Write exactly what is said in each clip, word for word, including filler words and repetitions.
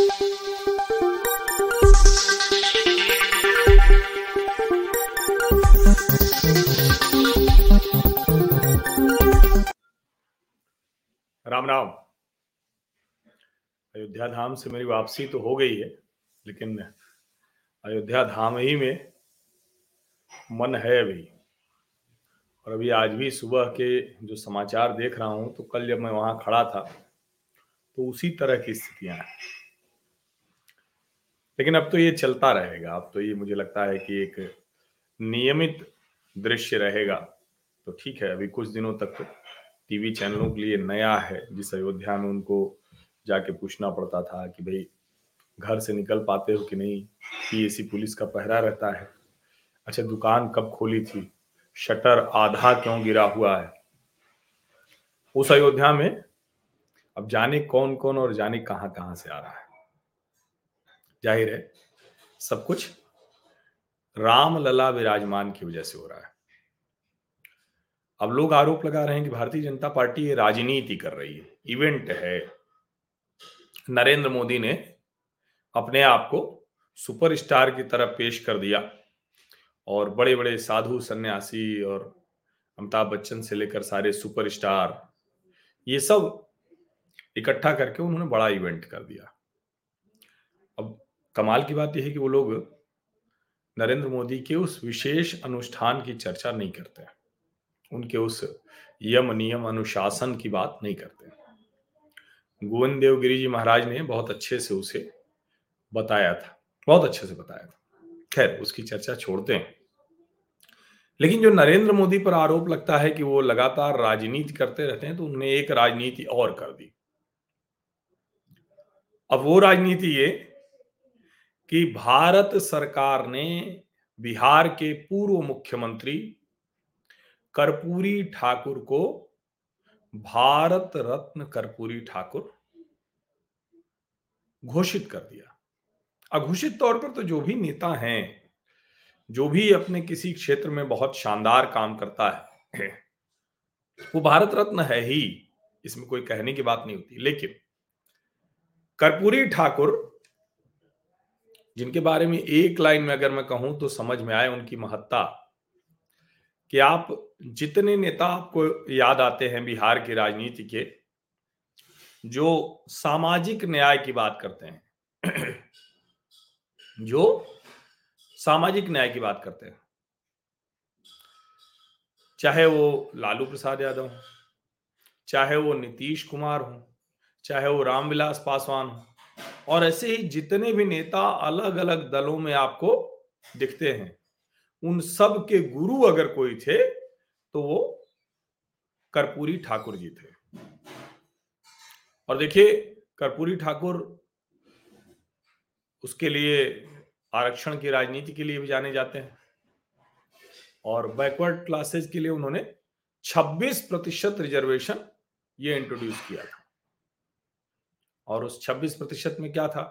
राम राम। अयोध्या धाम से मेरी वापसी तो हो गई है, लेकिन अयोध्या धाम ही में मन है अभी। और अभी आज भी सुबह के जो समाचार देख रहा हूं तो कल जब मैं वहां खड़ा था तो उसी तरह की स्थितियां हैं। लेकिन अब तो ये चलता रहेगा, अब तो ये मुझे लगता है कि एक नियमित दृश्य रहेगा तो ठीक है। अभी कुछ दिनों तक तो टीवी चैनलों के लिए नया है, जिस अयोध्या में उनको जाके पूछना पड़ता था कि भाई घर से निकल पाते हो कि नहीं, पीएसी पुलिस का पहरा रहता है, अच्छा दुकान कब खोली थी, शटर आधा क्यों गिरा हुआ है। उस अयोध्या में अब जाने कौन कौन और जाने कहां कहां से आ रहा है। जाहिर है सब कुछ राम लला विराजमान की वजह से हो रहा है। अब लोग आरोप लगा रहे हैं कि भारतीय जनता पार्टी ये राजनीति कर रही है, इवेंट है। नरेंद्र मोदी ने अपने आप को सुपरस्टार की तरह पेश कर दिया और बड़े बड़े साधु सन्यासी और अमिताभ बच्चन से लेकर सारे सुपरस्टार ये सब इकट्ठा करके उन्होंने बड़ा इवेंट कर दिया। अब कमाल की बात यह है कि वो लोग नरेंद्र मोदी के उस विशेष अनुष्ठान की चर्चा नहीं करते हैं, उनके उस यम नियम अनुशासन की बात नहीं करते। गोविंद देव गिरिजी महाराज ने बहुत अच्छे से उसे बताया था, बहुत अच्छे से बताया था। खैर उसकी चर्चा छोड़ते हैं। लेकिन जो नरेंद्र मोदी पर आरोप लगता है कि वो लगातार राजनीति करते रहते हैं, तो उन्होंने एक राजनीति और कर दी। अब वो राजनीति ये कि भारत सरकार ने बिहार के पूर्व मुख्यमंत्री कर्पूरी ठाकुर को भारत रत्न कर्पूरी ठाकुर घोषित कर दिया। अघोषित तौर पर तो जो भी नेता हैं, जो भी अपने किसी क्षेत्र में बहुत शानदार काम करता है, वो भारत रत्न है ही, इसमें कोई कहने की बात नहीं होती। लेकिन कर्पूरी ठाकुर, जिनके बारे में एक लाइन में अगर मैं कहूं तो समझ में आए उनकी महत्ता कि आप जितने नेता आपको याद आते हैं बिहार की राजनीति के जो सामाजिक न्याय की बात करते हैं, जो सामाजिक न्याय की बात करते हैं, चाहे वो लालू प्रसाद यादव हो, चाहे वो नीतीश कुमार हो, चाहे वो रामविलास पासवान हो, और ऐसे ही जितने भी नेता अलग अलग दलों में आपको दिखते हैं, उन सब के गुरु अगर कोई थे तो वो कर्पूरी ठाकुर जी थे। और देखिए कर्पूरी ठाकुर उसके लिए आरक्षण की राजनीति के लिए भी जाने जाते हैं, और बैकवर्ड क्लासेस के लिए उन्होंने छब्बीस प्रतिशत रिजर्वेशन ये इंट्रोड्यूस किया था। और उस छब्बीस प्रतिशत में क्या था,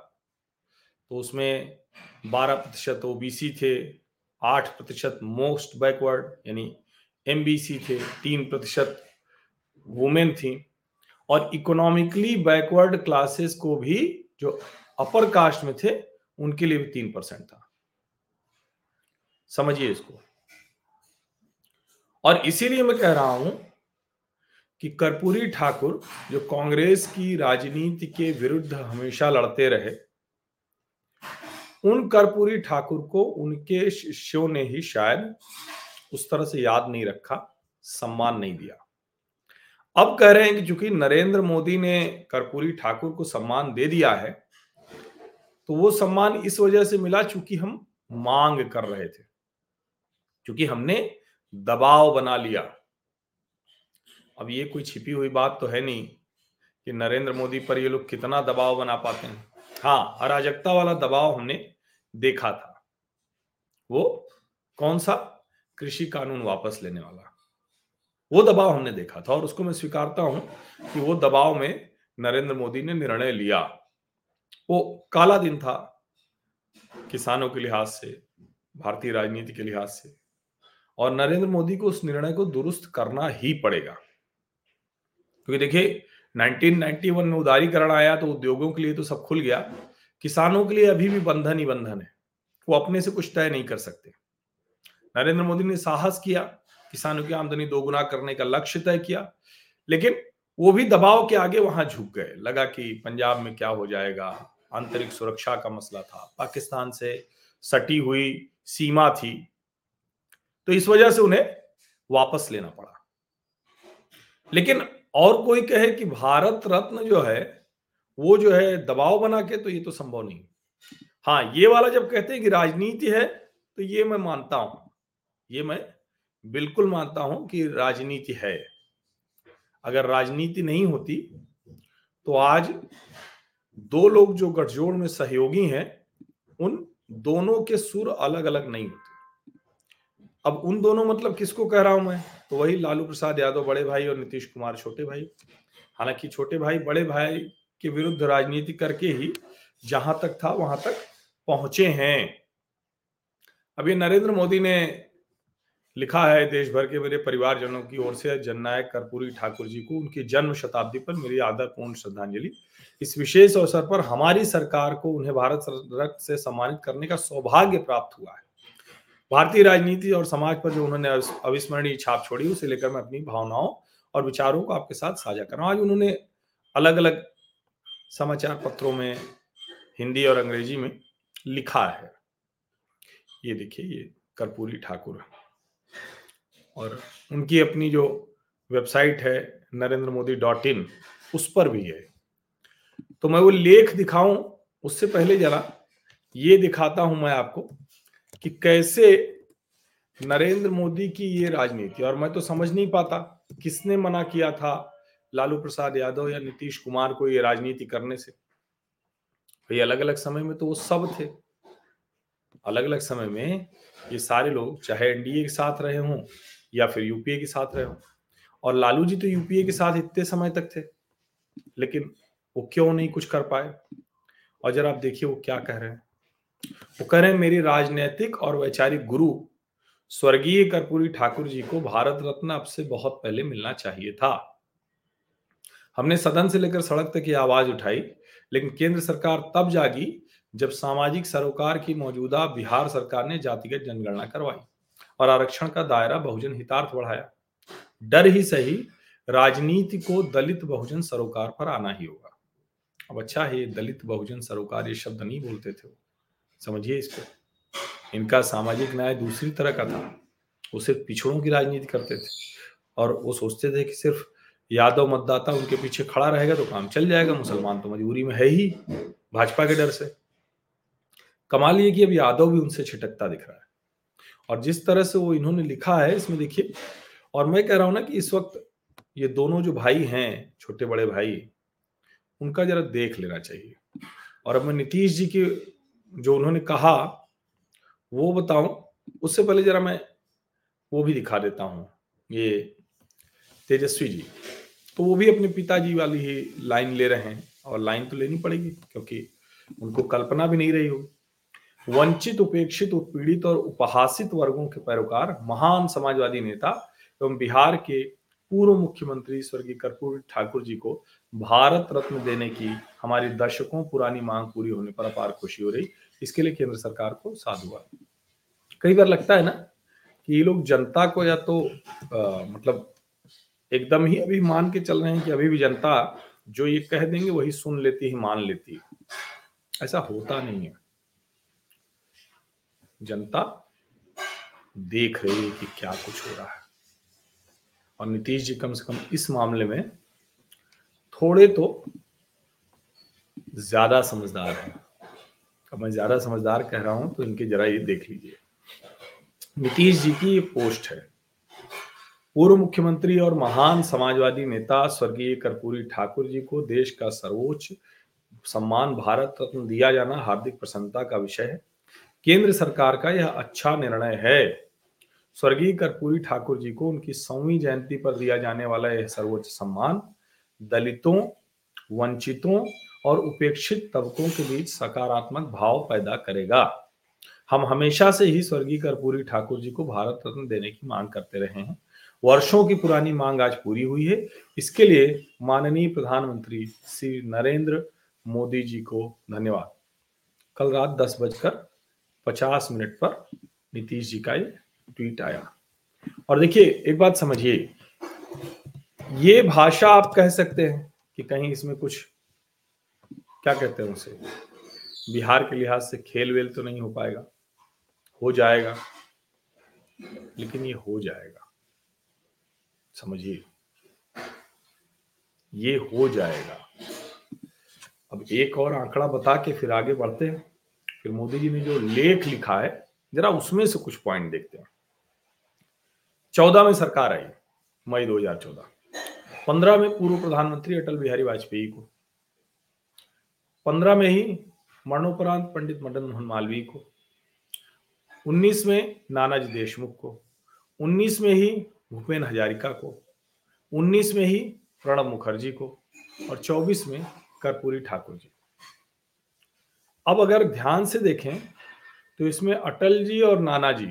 तो उसमें बारह प्रतिशत ओबीसी थे, आठ प्रतिशत मोस्ट बैकवर्ड यानी एमबीसी थे, तीन प्रतिशत वुमेन थी, और इकोनॉमिकली बैकवर्ड क्लासेस को भी जो अपर कास्ट में थे उनके लिए भी तीन परसेंट था। समझिए इसको। और इसीलिए मैं कह रहा हूं कि कर्पूरी ठाकुर जो कांग्रेस की राजनीति के विरुद्ध हमेशा लड़ते रहे, उन कर्पूरी ठाकुर को उनके शिष्यों ने ही शायद उस तरह से याद नहीं रखा, सम्मान नहीं दिया। अब कह रहे हैं कि चूंकि नरेंद्र मोदी ने कर्पूरी ठाकुर को सम्मान दे दिया है, तो वो सम्मान इस वजह से मिला चूंकि हम मांग कर रहे थे, क्योंकि हमने दबाव बना लिया। अब ये कोई छिपी हुई बात तो है नहीं कि नरेंद्र मोदी पर ये लोग कितना दबाव बना पाते हैं। हाँ, अराजकता वाला दबाव हमने देखा था, वो कौन सा कृषि कानून वापस लेने वाला, वो दबाव हमने देखा था, और उसको मैं स्वीकारता हूं कि वो दबाव में नरेंद्र मोदी ने निर्णय लिया। वो काला दिन था किसानों के लिहाज से, भारतीय राजनीति के लिहाज से, और नरेंद्र मोदी को उस निर्णय को दुरुस्त करना ही पड़ेगा। क्योंकि देखिए उन्नीस सौ इक्यानवे में उदारीकरण आया तो उद्योगों के लिए तो सब खुल गया, किसानों के लिए अभी भी बंधन ही बंधन है, वो अपने से कुछ तय नहीं कर सकते। नरेंद्र मोदी ने साहस किया, किसानों की आमदनी दोगुना करने का लक्ष्य तय किया, लेकिन वो भी दबाव के आगे वहां झुक गए। लगा कि पंजाब में क्या हो जाएगा, आंतरिक सुरक्षा का मसला था, पाकिस्तान से सटी हुई सीमा थी, तो इस वजह से उन्हें वापस लेना पड़ा। लेकिन और कोई कहे कि भारत रत्न जो है वो जो है दबाव बना के, तो ये तो संभव नहीं। हाँ, ये वाला जब कहते हैं कि राजनीति है, तो ये मैं मानता हूं, ये मैं बिल्कुल मानता हूं कि राजनीति है। अगर राजनीति नहीं होती तो आज दो लोग जो गठजोड़ में सहयोगी हैं, उन दोनों के सुर अलग अलग नहीं होते। अब उन दोनों मतलब किसको कह रहा हूं मैं, तो वही लालू प्रसाद यादव बड़े भाई और नीतीश कुमार छोटे भाई। हालांकि छोटे भाई बड़े भाई के विरुद्ध राजनीति करके ही जहां तक था वहां तक पहुंचे हैं। अब ये नरेंद्र मोदी ने लिखा है, देश भर के मेरे परिवारजनों की ओर से जननायक कर्पूरी ठाकुर जी को उनकी जन्म शताब्दी पर मेरी आदरपूर्ण श्रद्धांजलि। इस विशेष अवसर पर हमारी सरकार को उन्हें भारत रत्न से सम्मानित करने का सौभाग्य प्राप्त हुआ है। भारतीय राजनीति और समाज पर जो उन्होंने अविस्मरणीय छाप छोड़ी, उसे लेकर मैं अपनी भावनाओं और विचारों को आपके साथ साझा कर रहा हूं। आज उन्होंने अलग अलग समाचार पत्रों में हिंदी और अंग्रेजी में लिखा है। ये देखिए, ये कर्पूरी ठाकुर और उनकी अपनी जो वेबसाइट है नरेंद्र मोदी डॉट इन, उस पर भी है। तो मैं वो लेख दिखाऊं उससे पहले जरा ये दिखाता हूं मैं आपको कि कैसे नरेंद्र मोदी की ये राजनीति, और मैं तो समझ नहीं पाता किसने मना किया था लालू प्रसाद यादव या नीतीश कुमार को ये राजनीति करने से। भाई अलग अलग समय में तो वो सब थे, अलग अलग समय में ये सारे लोग चाहे एनडीए के साथ रहे हों या फिर यूपीए के साथ रहे हों। और लालू जी तो यूपीए के साथ इतने समय तक थे, लेकिन वो क्यों नहीं कुछ कर पाए। और जरा आप देखिए वो क्या कह रहे हैं। वो कह रहे हैं, मेरे राजनीतिक और वैचारिक गुरु स्वर्गीय कर्पूरी ठाकुर जी को भारत रत्न अब से बहुत पहले मिलना चाहिए था। हमने सदन से लेकर सड़क तक ये आवाज उठाई, लेकिन केंद्र सरकार तब जागी जब सामाजिक सरोकार की मौजूदा बिहार सरकार ने जातिगत जनगणना करवाई और आरक्षण का दायरा बहुजन हितार्थ बढ़ाया। डर ही सही, राजनीति को दलित बहुजन सरोकार पर आना ही होगा। अब अच्छा है, दलित बहुजन सरोकार ये शब्द नहीं बोलते थे, समझिए इसको। इनका सामाजिक न्याय दूसरी तरह का था, वो सिर्फ पिछड़ों की राजनीति करते थे और वो सोचते थे कि सिर्फ यादव मतदाता उनके पीछे खड़ा रहेगा तो काम चल जाएगा, मुसलमान तो मजबूरी में है ही भाजपा के डर से। कमाल ये कि अब यादव भी उनसे छिटकता दिख रहा है। और जिस तरह से वो इन्होंने लिखा है इसमें देखिए, और मैं कह रहा हूं ना कि इस वक्त ये दोनों जो भाई हैं, छोटे बड़े भाई, उनका जरा देख लेना चाहिए। और अब मैं नीतीश जी के जो उन्होंने कहा वो बताऊं, उससे पहले जरा मैं वो भी दिखा देता हूँ। ये तेजस्वी जी तो वो भी अपने पिताजी वाली ही लाइन ले रहे हैं, और लाइन तो लेनी पड़ेगी क्योंकि उनको कल्पना भी नहीं रही होगी। वंचित, उपेक्षित, उत्पीड़ित और उपहासित वर्गों के पैरोकार महान समाजवादी नेता एवं बिहार के पूर्व मुख्यमंत्री स्वर्गीय कर्पूरी ठाकुर जी को भारत रत्न देने की हमारी दशकों पुरानी मांग पूरी होने पर अपार खुशी हो रही। इसके लिए केंद्र सरकार को साधुवाद। कई बार लगता है ना कि ये लोग जनता को या तो आ, मतलब एकदम ही अभी मान के चल रहे हैं कि अभी भी जनता जो ये कह देंगे वही सुन लेती है, मान लेती है। ऐसा होता नहीं है। जनता देख रही है कि क्या कुछ हो रहा है। और नीतीश जी कम से कम इस मामले में थोड़े तो ज्यादा समझदार हैं। अब मैं ज्यादा समझदार कह रहा हूं तो इनके जरा ये देख लीजिए। नीतीश जी की ये पोस्ट है, पूर्व मुख्यमंत्री और महान समाजवादी नेता स्वर्गीय कर्पूरी ठाकुर जी को देश का सर्वोच्च सम्मान भारत रत्न दिया जाना हार्दिक प्रसन्नता का विषय है। केंद्र सरकार का यह अच्छा निर्णय है। स्वर्गीय कर्पूरी ठाकुर जी को उनकी सौवीं जयंती पर दिया जाने वाला यह सर्वोच्च सम्मान दलितों, वंचितों और उपेक्षित तबकों के बीच सकारात्मक भाव पैदा करेगा। हम हमेशा से ही स्वर्गीय कर्पूरी ठाकुर जी को भारत रत्न देने की मांग करते रहे हैं। वर्षों की पुरानी मांग आज पूरी हुई है। इसके लिए माननीय प्रधानमंत्री श्री नरेंद्र मोदी जी को धन्यवाद। कल रात दस बजकर पचास मिनट पर नीतीश जी का ये ट्वीट आया। और देखिए एक बात समझिए, ये भाषा आप कह सकते हैं कि कहीं इसमें कुछ क्या कहते हैं उसे, बिहार के लिहाज से खेल वेल तो नहीं हो पाएगा, हो जाएगा, लेकिन ये हो जाएगा। समझिए ये हो जाएगा। अब एक और आंकड़ा बता के फिर आगे बढ़ते हैं। फिर मोदी जी ने जो लेख लिखा है जरा उसमें से कुछ पॉइंट देखते हैं। चौदह में सरकार आई, मई दो हजार चौदह। पंद्रह में पूर्व प्रधानमंत्री अटल बिहारी वाजपेयी को, पंद्रह में ही मरणोपरांत पंडित मदन मोहन मालवीय को, उन्नीस में नाना जी देशमुख को, उन्नीस में ही भूपेंद्र हजारिका को, उन्नीस में ही प्रणब मुखर्जी को, और चौबीस में कर्पूरी ठाकुर जी। अब अगर ध्यान से देखें तो इसमें अटल जी और नाना जी,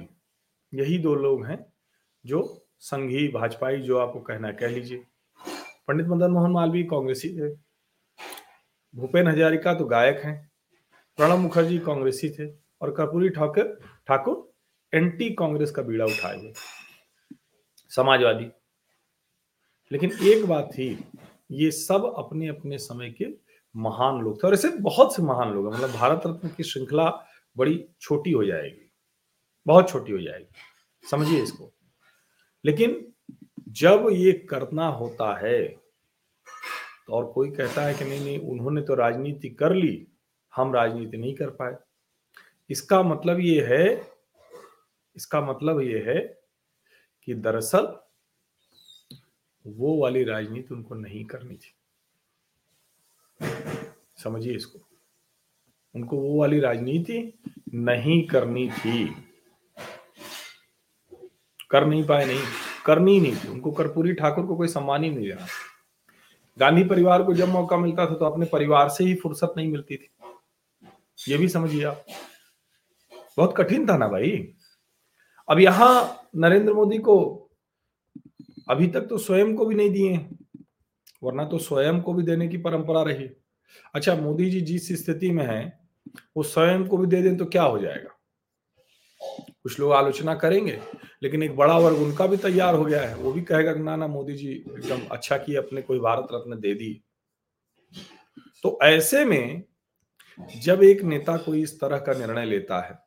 यही दो लोग हैं जो संघी भाजपाई, जो आपको कहना कह लीजिए। पंडित मदन मोहन मालवीय कांग्रेसी थे, भूपेन हजारिका तो गायक हैं, प्रणब मुखर्जी कांग्रेसी थे, और कर्पूरी ठाकुर ठाकुर एंटी कांग्रेस का बीड़ा उठाए हुए समाजवादी। लेकिन एक बात थी, ये सब अपने अपने समय के महान लोग थे, और ऐसे बहुत से महान लोग हैं। मतलब भारत रत्न की श्रृंखला बड़ी छोटी हो जाएगी, बहुत छोटी हो जाएगी, समझिए इसको। लेकिन जब ये करना होता है तो, और कोई कहता है कि नहीं नहीं उन्होंने तो राजनीति कर ली, हम राजनीति नहीं कर पाए, इसका मतलब ये है, इसका मतलब ये है कि दरअसल वो वाली राजनीति उनको नहीं करनी थी। समझिए इसको, उनको वो वाली राजनीति नहीं करनी थी, कर नहीं पाए, नहीं करनी नहीं थी उनको। कर्पूरी ठाकुर को कोई सम्मान ही नहीं रहा। गांधी परिवार को जब मौका मिलता था तो अपने परिवार से ही फुर्सत नहीं मिलती थी, ये भी समझिए आप। बहुत कठिन था ना भाई। अब यहां नरेंद्र मोदी को अभी तक तो स्वयं को भी नहीं दिए, वरना तो स्वयं को भी देने की परंपरा रही। अच्छा, मोदी जी जिस स्थिति में हैं वो स्वयं को भी दे दें तो क्या हो जाएगा। कुछ लोग आलोचना करेंगे, लेकिन एक बड़ा वर्ग उनका भी तैयार हो गया है, वो भी कहेगा कि ना ना मोदी जी एकदम अच्छा किए, अपने कोई भारत रत्न दे दी। तो ऐसे में जब एक नेता कोई इस तरह का निर्णय लेता है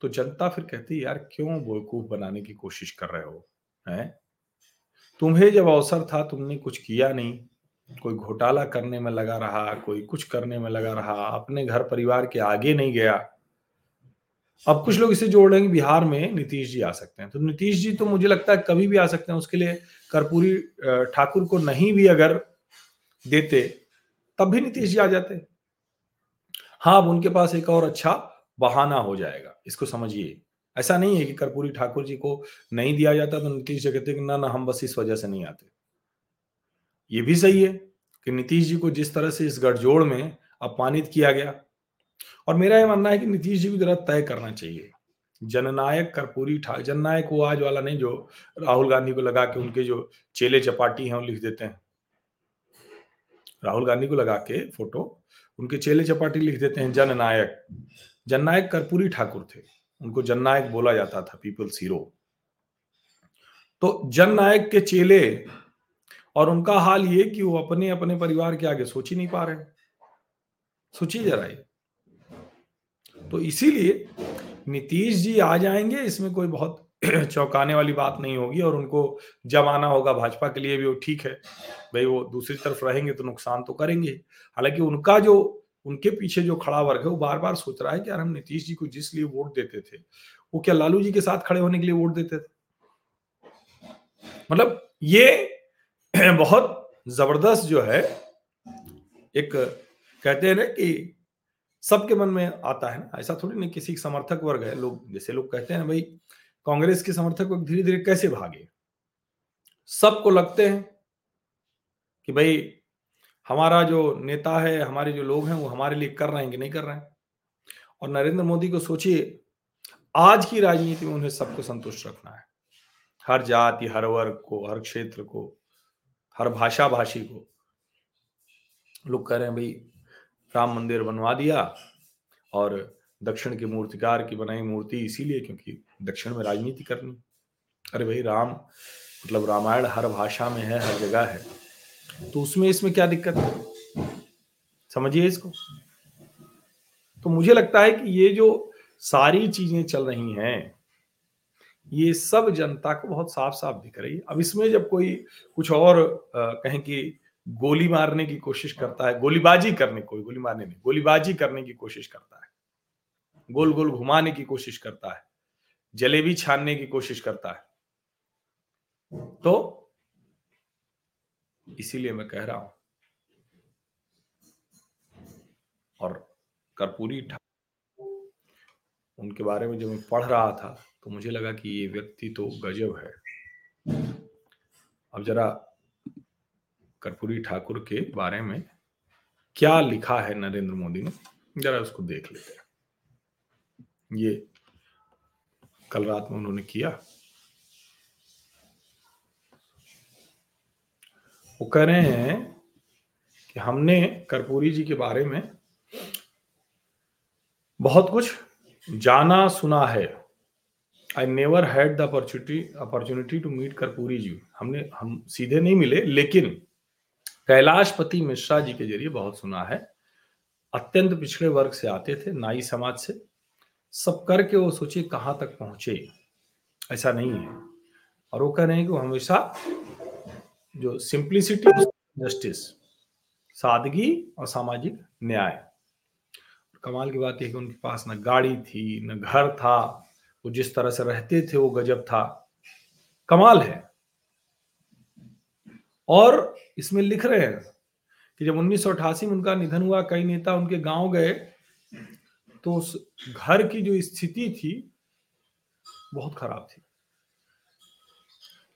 तो जनता फिर कहती है, यार क्यों बेवकूफ बनाने की कोशिश कर रहे हो हैं? तुम्हें जब अवसर था तुमने कुछ किया नहीं, कोई घोटाला करने में लगा रहा, कोई कुछ करने में लगा रहा, अपने घर परिवार के आगे नहीं गया। अब कुछ लोग इसे जोड़ लेंगे, बिहार में नीतीश जी आ सकते हैं। तो नीतीश जी तो मुझे लगता है कभी भी आ सकते हैं, उसके लिए कर्पूरी ठाकुर को नहीं भी अगर देते तब भी नीतीश जी आ जाते। हाँ, अब उनके पास एक और अच्छा बहाना हो जाएगा, इसको समझिए। ऐसा नहीं है कि कर्पूरी ठाकुर जी को नहीं दिया जाता तो नीतीश जी कहते कि ना ना हम बस इस वजह से नहीं आते। ये भी सही है कि नीतीश जी को जिस तरह से इस गठजोड़ में अपमानित किया गया, और मेरा यह मानना है कि नीतीश जी भी जरा तय करना चाहिए, जननायक कर्पूरी ठाकुर, जननायक वो आज वाला नहीं जो राहुल गांधी को लगा के उनके जो चेले चपाटी हैं वो लिख देते हैं, राहुल गांधी को लगा के फोटो उनके चेले चपाटी लिख देते हैं। जननायक जननायक कर्पूरी ठाकुर थे, उनको जननायक बोला जाता था, पीपल्स हीरो। तो जननायक के चेले, और उनका हाल ये कि वो अपने अपने परिवार के आगे सोच ही नहीं पा रहे, सोचिए जरा। तो इसीलिए नीतीश जी आ जाएंगे, इसमें कोई बहुत चौंकाने वाली बात नहीं होगी, और उनको जब आना होगा भाजपा के लिए भी वो ठीक है भाई, वो दूसरी तरफ रहेंगे तो नुकसान तो करेंगे। हालांकि उनका जो उनके पीछे जो खड़ा वर्ग है वो बार बार सोच रहा है कि यार हम नीतीश जी को जिस लिए वोट देते थे वो क्या लालू जी के साथ खड़े होने के लिए वोट देते थे? मतलब ये बहुत जबरदस्त जो है, एक कहते हैं ना कि सबके मन में आता है ना, ऐसा थोड़ी नहीं किसी समर्थक वर्ग है, लोग जैसे लोग कहते हैं भाई कांग्रेस के समर्थक वर्ग धीरे धीरे कैसे भागे, सबको लगते हैं कि भाई हमारा जो नेता है, हमारे जो लोग हैं वो हमारे लिए कर रहे हैं कि नहीं कर रहे हैं। और नरेंद्र मोदी को सोचिए, आज की राजनीति में उन्हें सबको संतुष्ट रखना है, हर जाति, हर वर्ग को, हर क्षेत्र को, हर भाषा भाषी को। लोग कह रहे हैं भाई राम मंदिर बनवा दिया, और दक्षिण के मूर्तिकार की बनाई मूर्ति इसीलिए क्योंकि दक्षिण में राजनीति करनी। अरे भाई राम मतलब रामायण हर भाषा में है, हर जगह है, तो उसमें इसमें क्या दिक्कत है? समझिए इसको। तो मुझे लगता है कि ये जो सारी चीजें चल रही हैं ये सब जनता को बहुत साफ साफ दिख रही है। अब इसमें जब कोई कुछ और आ, कहें कि गोली मारने की कोशिश करता है, गोलीबाजी करने कोई गोली मारने नहीं गोलीबाजी करने की कोशिश करता है, गोल गोल घुमाने की कोशिश करता है, जलेबी छानने की कोशिश करता है, तो इसीलिए मैं कह रहा हूं। और कर्पूरी ठाकुर उनके बारे में जब मैं पढ़ रहा था तो मुझे लगा कि ये व्यक्ति तो गजब है। अब जरा कर्पूरी ठाकुर के बारे में क्या लिखा है नरेंद्र मोदी ने, जरा उसको देख लेते हैं। ये कल रात में उन्होंने किया। वो कह रहे हैं कि हमने कर्पूरी जी के बारे में बहुत कुछ जाना सुना है। I never had the opportunity opportunity to meet Karpoori ji. हमने हम सीधे नहीं मिले, लेकिन कैलाश पति मिश्रा जी के जरिए बहुत सुना है। अत्यंत पिछड़े वर्ग से आते थे, नाई समाज से, सब करके वो सोचिए कहाँ तक पहुंचे, ऐसा नहीं है। और वो कह रहे हैं कि वो हमेशा जो सिंप्लिसिटी, जस्टिस, सादगी और सामाजिक न्याय। कमाल की बात है कि उनके पास ना गाड़ी थी ना घर था, वो जिस तरह से रहते थे वो गजब था, कमाल है। और इसमें लिख रहे हैं कि जब उन्नीस सौ अठासी में उनका निधन हुआ, कई नेता उनके गांव गए, तो उस घर की जो स्थिति थी बहुत खराब थी।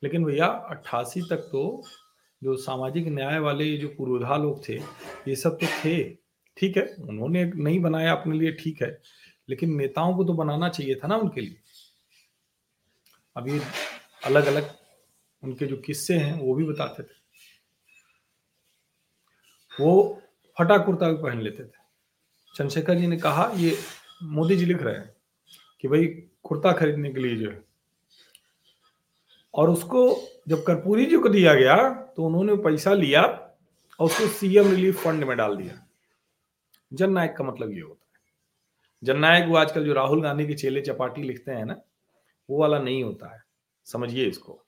लेकिन भैया अट्ठासी तक तो जो सामाजिक न्याय वाले जो पुरोधा लोग थे ये सब तो थे, ठीक है, उन्होंने नहीं बनाया अपने लिए, ठीक है, लेकिन नेताओं को तो बनाना चाहिए था ना उनके लिए। अब ये अलग अलग उनके जो किस्से हैं वो भी बताते थे। वो फटा कुर्ता भी पहन लेते थे। चंद्रशेखर जी ने कहा, ये मोदी जी लिख रहे हैं कि भाई कुर्ता खरीदने के लिए जो है, और उसको जब कर्पूरी जी को दिया गया तो उन्होंने पैसा लिया और उसको सीएम रिलीफ फंड में डाल दिया। जननायक का मतलब ये होता है। जननायक वो आजकल जो राहुल गांधी के चेले चपाटी लिखते हैं ना, वो वाला नहीं होता है, समझिए इसको।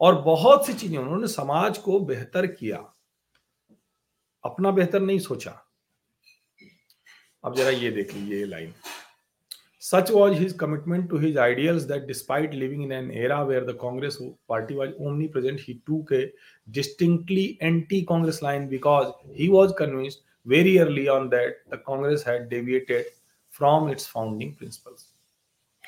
और बहुत सी चीजें उन्होंने समाज को बेहतर किया, अपना बेहतर नहीं सोचा। अब जरा ये देख लीजिए line. Such was his commitment to his ideals that despite living in an era where the Congress party was omnipresent he took a distinctly anti Congress line because he was convinced very early on that the Congress had deviated from its founding principles.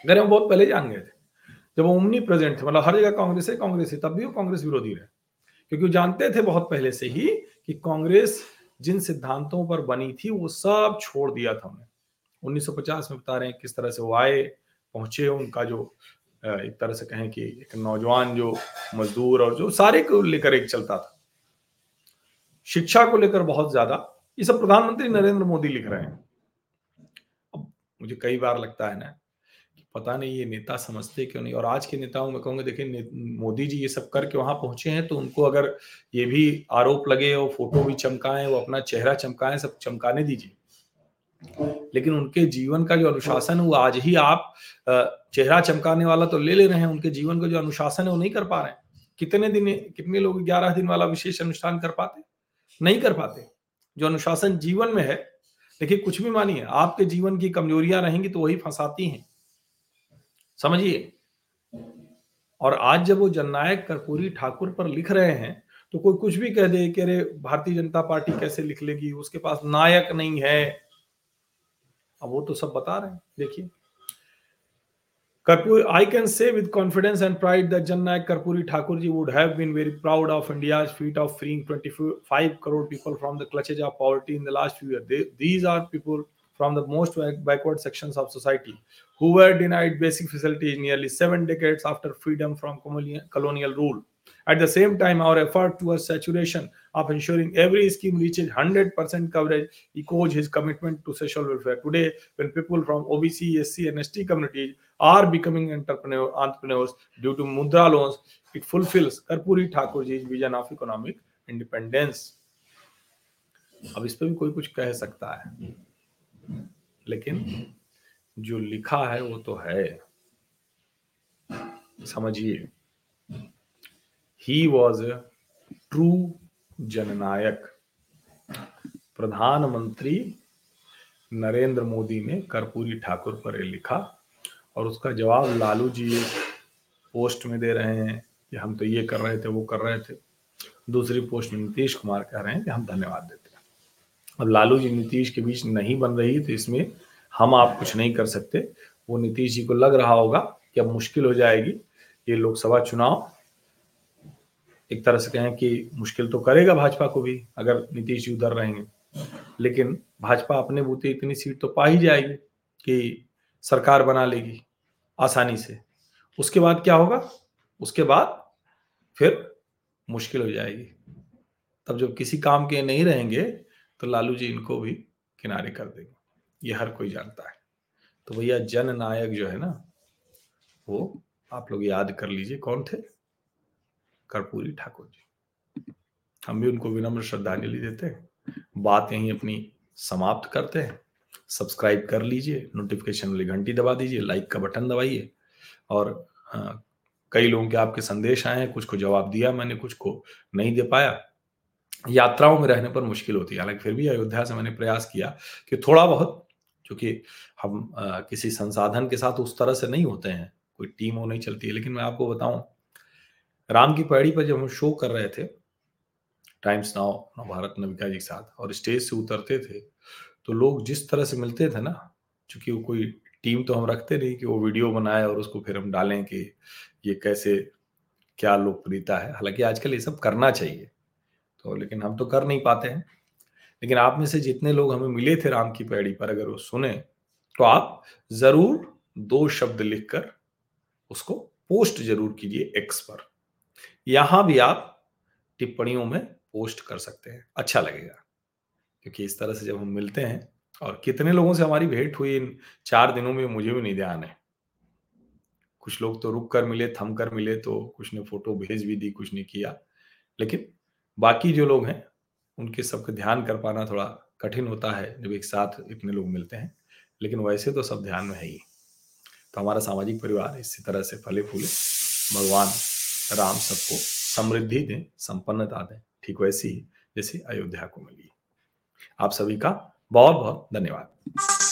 अगर हम बहुत पहले जान गए थे जब वो omni present थे, मतलब हर जगह कांग्रेस है कांग्रेस है, तब भी वो कांग्रेस विरोधी रहे, क्योंकि वो जानते थे बहुत पहले से ही कि कांग्रेस जिन सिद्धांतों पर बनी थी वो सब छोड़ दिया था उन्हें। उन्नीस सौ पचास में बता रहे हैं किस तरह से वो आए, पहुंचे, उनका जो एक तरह से कहें कि एक नौजवान जो मजदूर और जो सारे को लेकर एक चलता था, शिक्षा को लेकर बहुत ज्यादा, ये सब प्रधानमंत्री नरेंद्र मोदी लिख रहे हैं। अब मुझे कई बार लगता है ना, पता नहीं ये नेता समझते क्यों नहीं। और आज के नेताओं में कहूंगा, देखिए मोदी जी ये सब करके वहां पहुंचे हैं, तो उनको अगर ये भी आरोप लगे, वो फोटो भी चमकाएं, वो अपना चेहरा चमकाएं, सब चमकाने दीजिए, लेकिन उनके जीवन का जो अनुशासन है वो आज ही आप चेहरा चमकाने वाला तो ले ले रहे हैं, उनके जीवन का जो अनुशासन है वो नहीं कर पा रहे हैं। कितने दिन, कितने लोग ग्यारह दिन वाला विशेष अनुष्ठान कर पाते? नहीं कर पाते। जो अनुशासन जीवन में है, देखिए कुछ भी मानिए, आपके जीवन की कमजोरियां रहेंगी तो वही फंसाती हैं, समझिए। और आज जब वो जननायक कर्पूरी ठाकुर पर लिख रहे हैं तो कोई कुछ भी कह दे कि अरे भारतीय जनता पार्टी कैसे लिख लेगी, उसके पास नायक नहीं है। अब वो तो सब बता रहे हैं। देखिए Karpoori, I can say with confidence and pride that Jannayak Karpoori Thakur ji would have been very proud of India's feat of freeing पच्चीस crore people from the clutches of poverty in the last few year. These are people from the most backward sections of society who were denied basic facilities nearly seven decades after freedom from colonial rule. At the same time, our effort towards saturation of ensuring every scheme reaches one hundred percent coverage echoes his commitment to social welfare. Today, when people from O B C, S C and S T communities are becoming entrepreneur, entrepreneurs due to Mudra loans, it fulfills Karpuri Thakurji's vision of economic independence. अब इस पर भी कोई कुछ कह सकता है, लेकिन जो लिखा है वो तो है, समझिए। He was a true जननायक। प्रधानमंत्री नरेंद्र मोदी ने कर्पूरी ठाकुर पर लिखा और उसका जवाब लालू जी पोस्ट में दे रहे हैं कि हम तो ये कर रहे थे, वो कर रहे थे। दूसरी पोस्ट में नीतीश कुमार कह रहे हैं कि हम धन्यवाद देते हैं। अब लालू जी नीतीश के बीच नहीं बन रही, तो इसमें हम आप कुछ नहीं कर सकते। वो नीतीश जी को लग रहा होगा कि अब मुश्किल हो जाएगी, ये लोकसभा चुनाव एक तरह से कहें कि मुश्किल तो करेगा भाजपा को भी अगर नीतीश जी उधर रहेंगे, लेकिन भाजपा अपने बूते इतनी सीट तो पा ही जाएगी कि सरकार बना लेगी आसानी से। उसके बाद क्या होगा? उसके बाद फिर मुश्किल हो जाएगी। तब जब किसी काम के नहीं रहेंगे तो लालू जी इनको भी किनारे कर देंगे, ये हर कोई जानता है। तो भैया जननायक जो है ना, वो आप लोग याद कर लीजिए कौन थे, कर्पूरी ठाकुर जी। हम भी उनको विनम्र श्रद्धांजलि देते हैं। बात यहीं अपनी समाप्त करते हैं। सब्सक्राइब कर लीजिए, नोटिफिकेशन वाली घंटी दबा दीजिए, लाइक का बटन दबाइए। और आ, कई लोगों के आपके संदेश आए हैं, कुछ को जवाब दिया मैंने, कुछ को नहीं दे पाया। यात्राओं में रहने पर मुश्किल होती है, हालांकि फिर भी अयोध्या से मैंने प्रयास किया कि थोड़ा बहुत, चूंकि हम आ, किसी संसाधन के साथ उस तरह से नहीं होते हैं, कोई टीम हो नहीं चलती है। लेकिन मैं आपको बताऊं, राम की पैड़ी पर जब हम शो कर रहे थे टाइम्स नाउ नवभारत नविका जी के साथ, और स्टेज से उतरते थे तो लोग जिस तरह से मिलते थे ना, चूंकि वो कोई टीम तो हम रखते नहीं कि वो वीडियो बनाए और उसको फिर हम डालें कि ये कैसे क्या लोकप्रियता है। हालांकि आजकल ये सब करना चाहिए तो, लेकिन हम तो कर नहीं पाते हैं। लेकिन आप में से जितने लोग हमें मिले थे राम की पैड़ी पर, अगर वो सुने तो आप जरूर दो शब्द लिखकर उसको पोस्ट जरूर कीजिए एक्स पर। यहां भी आप टिप्पणियों में पोस्ट कर सकते हैं, अच्छा लगेगा। क्योंकि इस तरह से जब हम मिलते हैं, और कितने लोगों से हमारी भेंट हुई इन चार दिनों में मुझे भी नहीं ध्यान है। कुछ लोग तो रुक कर मिले, थम कर मिले, तो कुछ ने फोटो भेज भी दी, कुछ ने किया। लेकिन बाकी जो लोग हैं उनके सबका ध्यान कर पाना थोड़ा कठिन होता है जब एक साथ इतने लोग मिलते हैं। लेकिन वैसे तो सब ध्यान में है ही। तो हमारा सामाजिक परिवार इसी तरह से फले फूले, भगवान राम सबको समृद्धि दें, संपन्नता दें, ठीक वैसी ही जैसे अयोध्या को मिली। आप सभी का बहुत बहुत धन्यवाद।